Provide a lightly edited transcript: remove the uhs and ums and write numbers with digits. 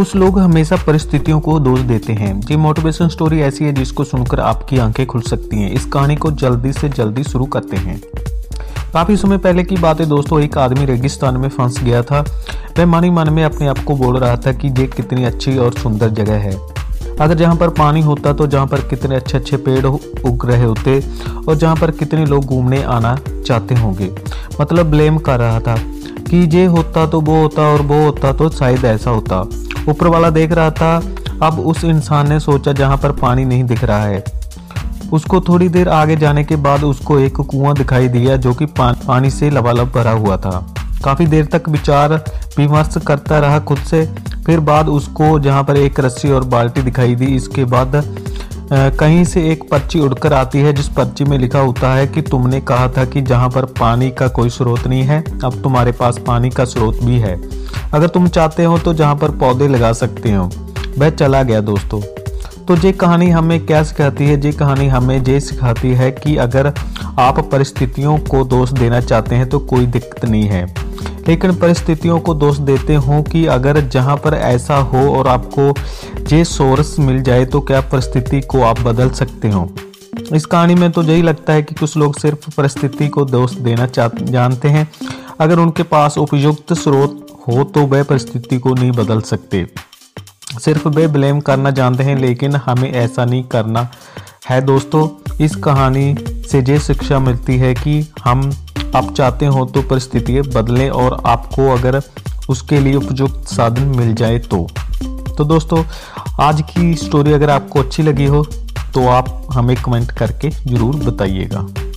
कुछ लोग हमेशा परिस्थितियों को दोष देते हैं। ये मोटिवेशन स्टोरी ऐसी है जिसको सुनकर आपकी आंखें खुल सकती हैं। इस कहानी को जल्दी से जल्दी शुरू करते हैं। काफ़ी समय पहले की बात है दोस्तों, एक आदमी रेगिस्तान में फंस गया था। वह मानी मन में अपने आप को बोल रहा था कि ये कितनी अच्छी और सुंदर जगह है, अगर जहाँ पर पानी होता तो जहाँ पर कितने अच्छे अच्छे पेड़ उग रहे होते और जहाँ पर कितने लोग घूमने आना चाहते होंगे। मतलब ब्लेम कर रहा था कि ये होता तो वो होता और वो होता तो शायद ऐसा होता। ऊपर वाला देख रहा था। अब उस इंसान ने सोचा जहाँ पर पानी नहीं दिख रहा है। उसको थोड़ी देर आगे जाने के बाद उसको एक कुआं दिखाई दिया जो कि पानी से लबालब भरा हुआ था। काफ़ी देर तक विचार विमर्श करता रहा खुद से। फिर बाद उसको जहाँ पर एक रस्सी और बाल्टी दिखाई दी। इसके बाद कहीं से एक पर्ची उड़कर आती है जिस पर्ची में लिखा होता है कि तुमने कहा था कि जहाँ पर पानी का कोई स्रोत नहीं है, अब तुम्हारे पास पानी का स्रोत भी है, अगर तुम चाहते हो तो जहाँ पर पौधे लगा सकते हो। वह चला गया दोस्तों। तो ये कहानी हमें क्या सिखाती है? ये कहानी हमें ये सिखाती है कि अगर आप परिस्थितियों को दोष देना चाहते हैं तो कोई दिक्कत नहीं है, लेकिन परिस्थितियों को दोष देते हों कि अगर जहाँ पर ऐसा हो और आपको ये सोर्स मिल जाए तो क्या परिस्थिति को आप बदल सकते हो। इस कहानी में तो यही लगता है कि कुछ लोग सिर्फ परिस्थिति को दोष देना जानते हैं। अगर उनके पास उपयुक्त स्रोत हो तो वह परिस्थिति को नहीं बदल सकते। सिर्फ वे ब्लेम करना जानते हैं, लेकिन हमें ऐसा नहीं करना है दोस्तों। इस कहानी से ये शिक्षा मिलती है कि आप चाहते हो तो परिस्थितियाँ बदलें और आपको अगर उसके लिए उपयुक्त साधन मिल जाए तो दोस्तों आज की स्टोरी अगर आपको अच्छी लगी हो तो आप हमें कमेंट करके ज़रूर बताइएगा।